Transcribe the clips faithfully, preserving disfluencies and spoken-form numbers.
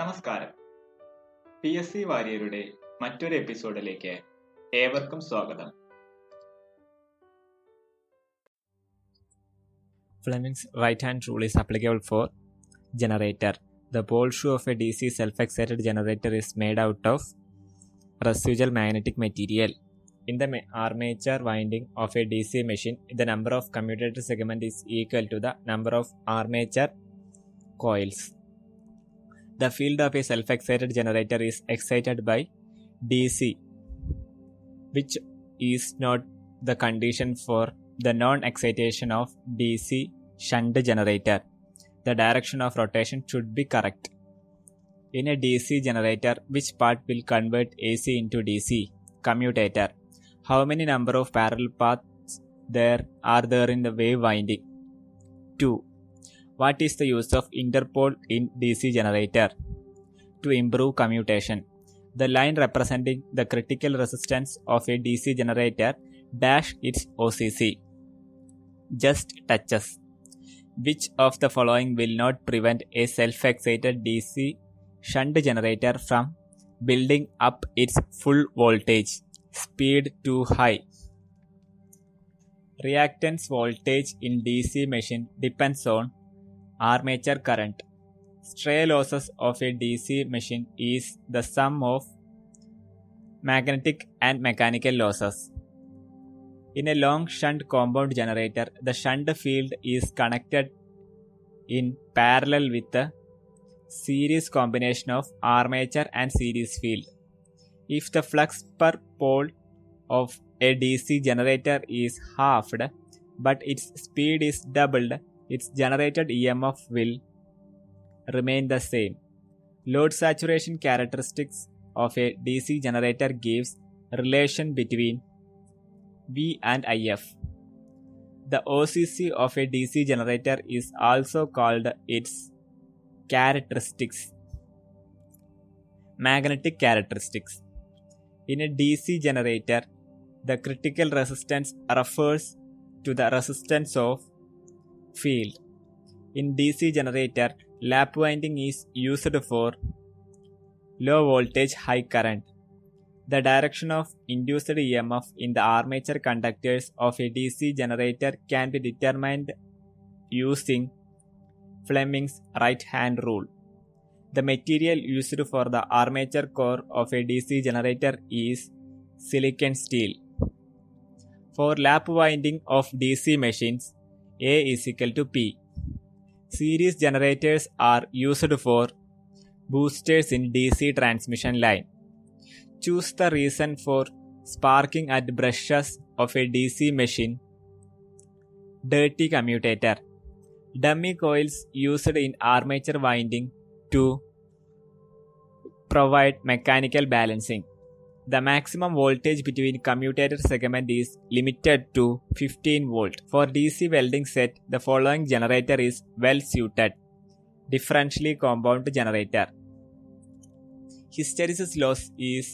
നമസ്കാരം. P S C വാരിയറുടെ മറ്റൊരു എപ്പിസോഡിലേക്ക് ഏവർക്കും സ്വാഗതം. Fleming's right hand rule is applicable for generator. The pole shoe of a D C self-excited generator is made out of residual magnetic material. In the armature winding of a D C machine, the number of commutator segment is equal to the number of armature coils. The field of a self-excited generator is excited by D C, which is not the condition for the non-excitation of D C shunt generator. The direction of rotation should be correct. In a D C generator, which part will convert A C into D C? Commutator. How many number of parallel paths there are there in the wave winding? two. What is the use of interpole in D C generator? To improve commutation. The line representing the critical resistance of a D C generator dash its O C C just touches. Which of the following will not prevent a self-excited D C shunt generator from building up its full voltage? Speed too high. Reactance voltage in D C machine depends on armature current. Stray losses of a D C machine is the sum of magnetic and mechanical losses. In a long shunt compound generator, the shunt field is connected in parallel with a series combination of armature and series field. If the flux per pole of a D C generator is halved but its speed is doubled, its generated E M F will remain the same. Load saturation characteristics of a D C generator gives relation between V and I F. The O C C of a D C generator is also called its characteristics. Magnetic characteristics. In a D C generator, the critical resistance refers to the resistance of field. In D C generator, lap winding is used for low voltage, high current. The direction of induced E M F in the armature conductors of a D C generator can be determined using Fleming's right hand rule. The material used for the armature core of a D C generator is silicon steel. For lap winding of D C machines, A is equal to P. Series generators are used for boosters in D C transmission line. Choose the reason for sparking at brushes of a D C machine. Dirty commutator. Dummy coils used in armature winding to provide mechanical balancing. The maximum voltage between commutator segment is limited to fifteen volts. For D C welding set, the following generator is well suited. Differentially compound generator. Hysteresis loss is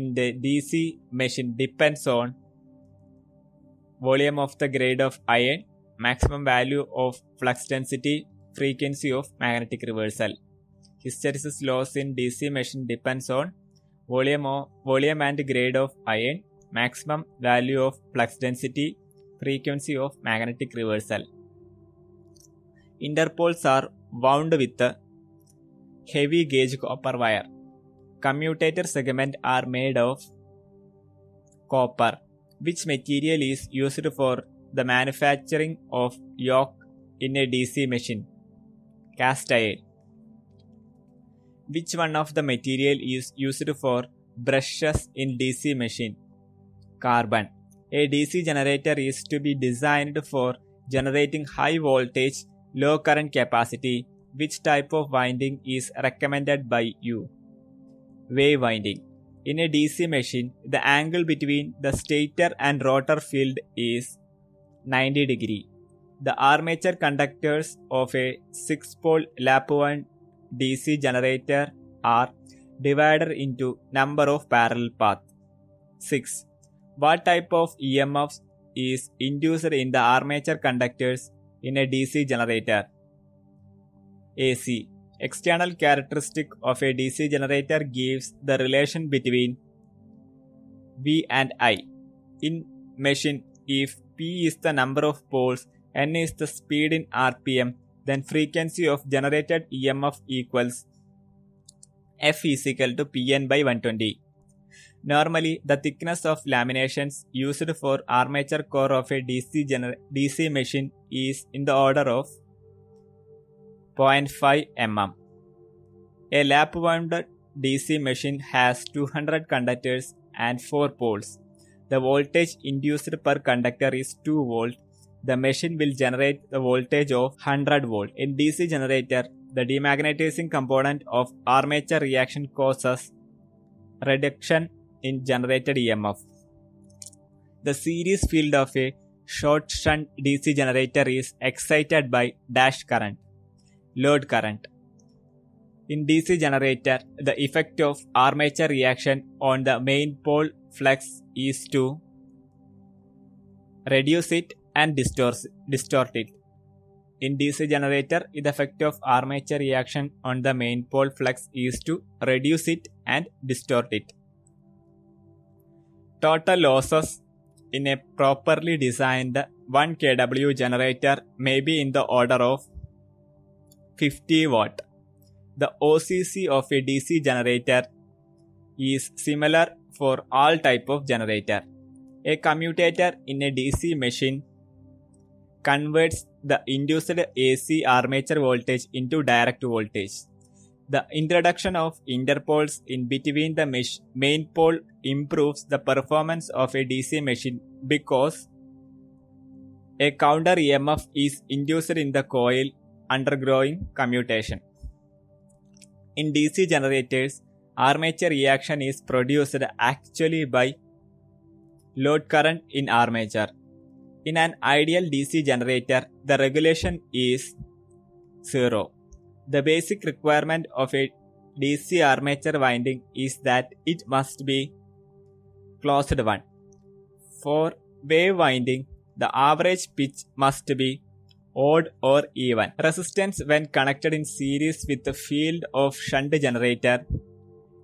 in the D C machine depends on volume of the grade of iron, maximum value of flux density, frequency of magnetic reversal. Hysteresis loss in D C machine depends on volume, of, volume and grade of iron, maximum value of flux density, frequency of magnetic reversal. Interpoles are wound with a heavy gauge copper wire. Commutator segments are made of copper. Which material is used for the manufacturing of yoke in a D C machine? Cast iron. Which one of the material is used for brushes in D C machine? Carbon. A D C generator is to be designed for generating high voltage, low current capacity. Which type of winding is recommended by you? Wave winding. In a D C machine, the angle between the stator and rotor field is ninety degrees. The armature conductors of a six-pole lap-wound D C generator are divided into number of parallel paths. six. What type of E M F is induced in the armature conductors in a D C generator? A C. external characteristic of a D C generator gives the relation between B and I. In machine, if P is the number of poles, N is the speed in R P M, then frequency of generated E M F equals F is equal to P N by one twenty. Normally, the thickness of laminations used for armature core of a D C, gener- D C machine is in the order of zero point five millimeters. A lap-wound D C machine has two hundred conductors and four poles. The voltage induced per conductor is two volts. The machine will generate the voltage of one hundred volts. In D C generator, the demagnetizing component of armature reaction causes reduction in generated E M F. The series field of a short shunt D C generator is excited by dash current, load current. In D C generator, the effect of armature reaction on the main pole flux is to reduce it and distort it. In D C generator, the effect of armature reaction on the main pole flux is to reduce it and distort it. Total losses in a properly designed one kilowatt generator may be in the order of fifty watts. The O C C of a D C generator is similar for all type of generator. A commutator in a D C machine converts the induced A C armature voltage into direct voltage. The introduction of interpoles in between the mesh- main pole improves the performance of a D C machine because a counter E M F is induced in the coil undergoing commutation. In D C generators, armature reaction is produced actually by load current in armature. In an ideal D C generator, the regulation is zero. The basic requirement of a D C armature winding is that it must be closed one. For wave winding, the average pitch must be odd or even. Resistance when connected in series with the field of shunt generator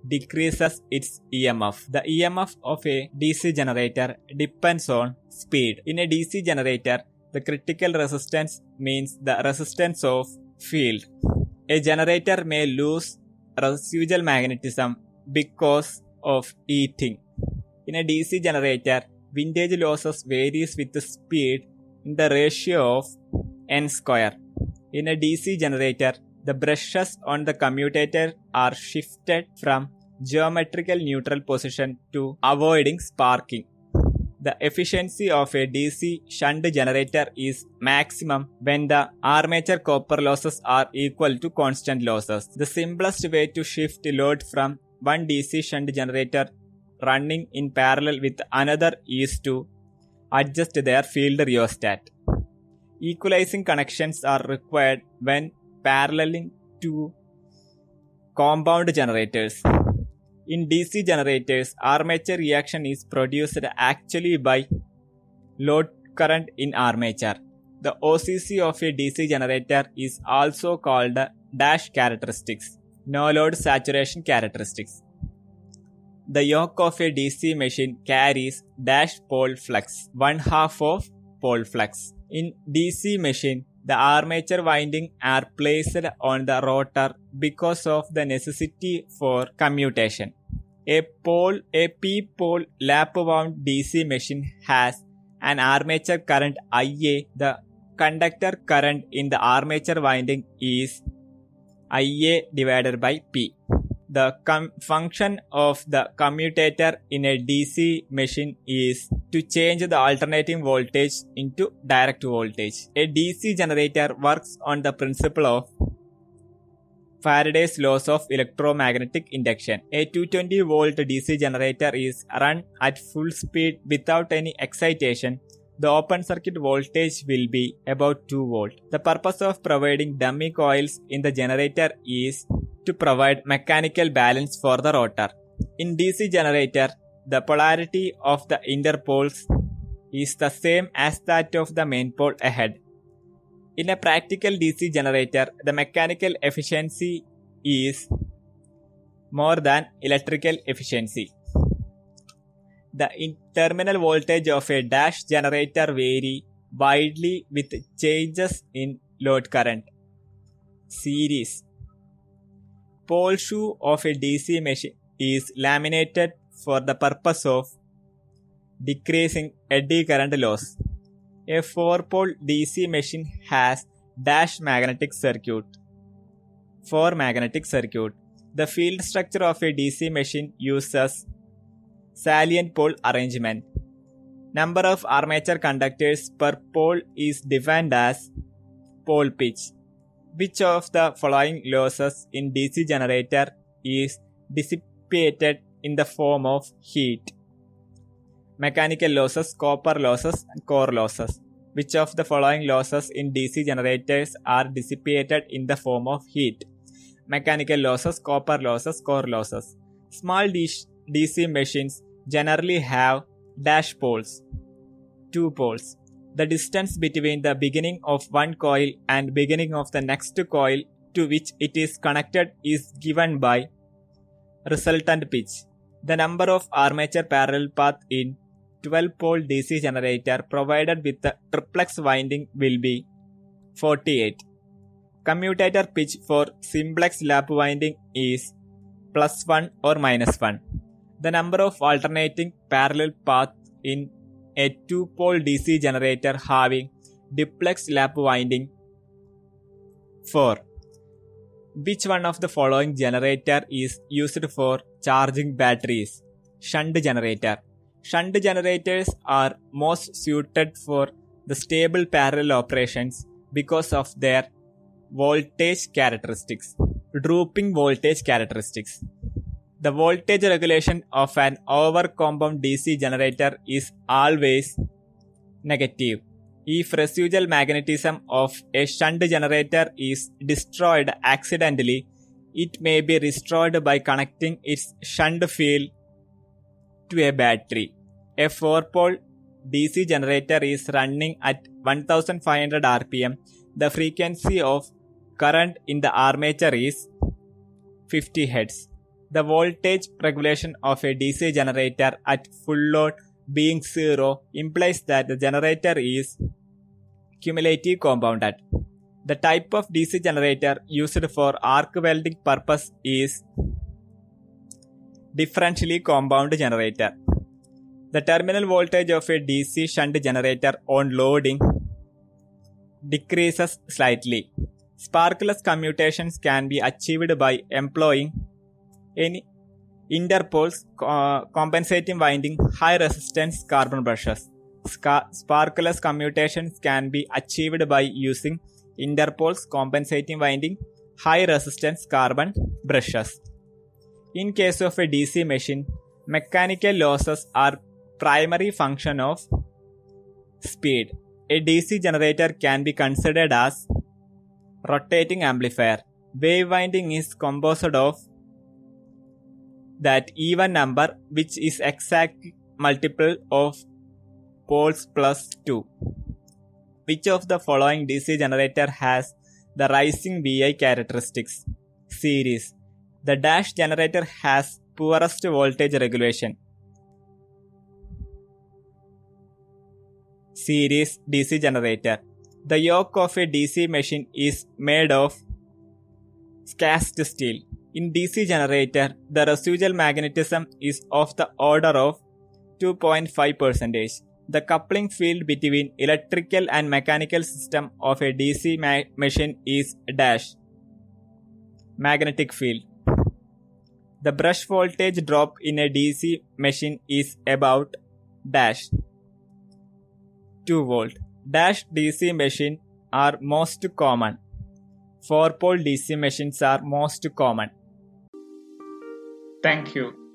decreases its E M F. The E M F of a D C generator depends on speed. In a D C generator, the critical resistance means the resistance of field. A generator may lose residual magnetism because of heating. In a D C generator, windage losses varies with the speed in the ratio of n square. In a D C generator, the brushes on the commutator are shifted from geometrical neutral position to avoiding sparking. The efficiency of a D C shunt generator is maximum when the armature copper losses are equal to constant losses. The simplest way to shift load from one D C shunt generator running in parallel with another is to adjust their field rheostat. Equalizing connections are required when paralleling to compound generators. In D C generators, armature reaction is produced actually by load current in armature. The O C C of a D C generator is also called dash characteristics, no load saturation characteristics. The yoke of a D C machine carries dash pole flux, one half of pole flux. In D C machine, the armature windings are placed on the rotor because of the necessity for commutation. A pole, a P-pole lap-wound D C machine has an armature current I A. The conductor current in the armature winding is I A divided by P. The com- function of the commutator in a D C machine is to change the alternating voltage into direct voltage. A D C generator works on the principle of Faraday's laws of electromagnetic induction. A two hundred twenty volt D C generator is run at full speed without any excitation. The open circuit voltage will be about two volts. The purpose of providing dummy coils in the generator is to provide mechanical balance for the rotor. In D C generator, the polarity of the interpoles is the same as that of the main pole ahead. In a practical D C generator, the mechanical efficiency is more than electrical efficiency. The terminal voltage of a dash generator vary widely with changes in load current. Series. Pole shoe of a D C machine is laminated for the purpose of decreasing eddy current loss. A four-pole D C machine has dash magnetic circuit. four magnetic circuit. The field structure of a D C machine uses salient pole arrangement. Number of armature conductors per pole is defined as pole pitch. Which of the following losses in D C generator is dissipated in the form of heat? Mechanical losses, copper losses, and core losses. Which of the following losses in D C generators are dissipated in the form of heat? Mechanical losses, copper losses, core losses. Small D C machines generally have dash poles, two poles. The distance between the beginning of one coil and beginning of the next coil to which it is connected is given by resultant pitch. The number of armature parallel path in twelve-pole D C generator provided with the triplex winding will be forty-eight. Commutator pitch for simplex lap winding is plus one or minus one. The number of alternating parallel paths in a two-pole D C generator having duplex lap winding four. Which one of the following generator is used for charging batteries? Shunt generator. Shunt generators are most suited for the stable parallel operations because of their voltage characteristics. Drooping voltage characteristics. The voltage regulation of an overcomped D C generator is always negative. If residual magnetism of a shunt generator is destroyed accidentally, it may be restored by connecting its shunt field to a battery. A four-pole D C generator is running at fifteen hundred R P M. The frequency of current in the armature is fifty hertz. The voltage regulation of a D C generator at full load being zero implies that the generator is cumulative compounded. The type of D C generator used for arc welding purpose is differentially compound generator. The terminal voltage of a D C shunt generator on loading decreases slightly. Sparkless commutations can be achieved by employing any interpoles, uh, compensating winding, high resistance carbon brushes. Scar- sparkless commutations can be achieved by using interpoles, compensating winding, high resistance carbon brushes. In case of a D C machine, mechanical losses are primary function of speed. A D C generator can be considered as rotating amplifier. Wave winding is composed of that even number which is exact multiple of poles plus two. Which of the following D C generator has the rising V I characteristics? Series. The dash generator has poorest voltage regulation. Series D C generator. The yoke of a D C machine is made of cast steel. In D C generator, the residual magnetism is of the order of two point five percent. The coupling field between electrical and mechanical system of a D C ma- machine is dash magnetic field. The brush voltage drop in a D C machine is about dash two volt. Dash D C machines are most common. Four-pole D C machines are most common. Thank you.